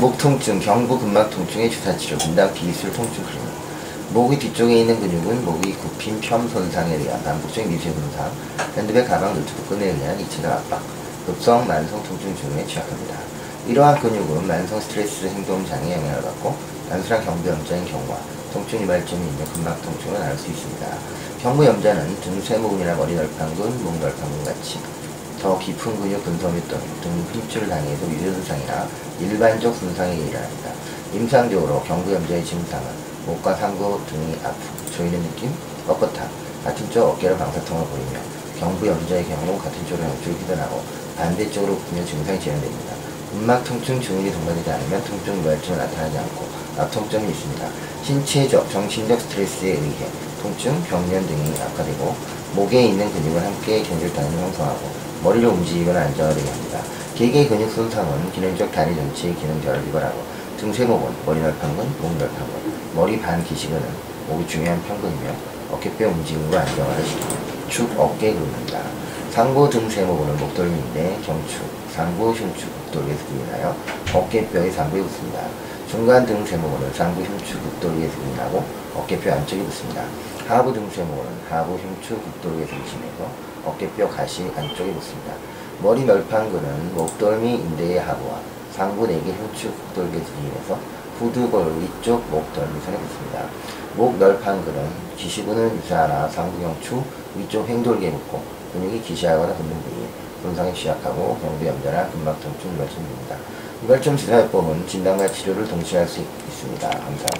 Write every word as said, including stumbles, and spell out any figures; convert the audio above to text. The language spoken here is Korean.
목통증, 경부근막통증의 주사치료, 근닥기기술 통증 클리닉. 목의 뒤쪽에 있는 근육은 목이 굽힘, 편 손상에 의한 반복적인 미세 손상, 핸드백, 가방, 노트북 끈에 의한 이체적 압박, 급성, 만성 통증 증후에 취약합니다. 이러한 근육은 만성 스트레스 행동 장애 영향을 받고 단순한 경부염자인 경우와 통증 유발점이 있는 근막통증을 나눌 수 있습니다. 경부염자는 등 쇄모근이나 머리 널판근, 목 널판근 같이 더 깊은 근육 근섬 및 등 힘줄 장애에서 유전 손상이나 일반적 손상에 일어납니다. 임상적으로 경부염자의 증상은 목과 상부 등이 아프고 조이는 느낌, 뻣뻣함, 같은 쪽 어깨로 방사통을 보이며 경부염자의 경우 같은 쪽으로 염증이 피어나고 반대쪽으로 굽는 증상이 재현됩니다. 근막통증 증후군이 동반되지 않으면 통증 유발증은 나타나지 않고 악통증이 있습니다. 신체적, 정신적 스트레스에 의해 통증, 경련 등이 악화되고 목에 있는 근육을 함께 경질단을 형성하고 머리를 움직이거나 안정을 의미합니다. 개개의 근육 손상은 기능적 단위 전체의 기능절을 유발하고 등쇄목은 머리널판근, 목널판근, 머리 반기시근은 목이 중요한 편근이며 어깨뼈 움직임으로 안정을 시키며 축 어깨 근입니다. 상부 등쇄목은 목돌미인데 경축, 상부 흉축, 목돌기에서 구분하여 어깨뼈의 상부에 붙습니다. 중간 등쇄목은 상부 흉축, 목돌기에서 구분하고 어깨뼈 안쪽에 붙습니다. 하부 등쇄목은 하부 흉축, 목돌기에서 구분해서 어깨뼈 가시 안쪽에 붙습니다. 머리 널판근은 목덜미 인대의 하부와 상부 내기 흉축 목돌기 중심에서 후두골 위쪽 목덜미선에 붙습니다. 목 널판근은 기시근을 유사하나 상부 경추 위쪽 횡돌기에 붙고 근육이 기시하거나 붙는 부위 손상에 취약하고 경부염자나 근막통증 유발증입니다. 유발증 주사요법은 진단과 치료를 동시에 할 수 있습니다. 감사합니다.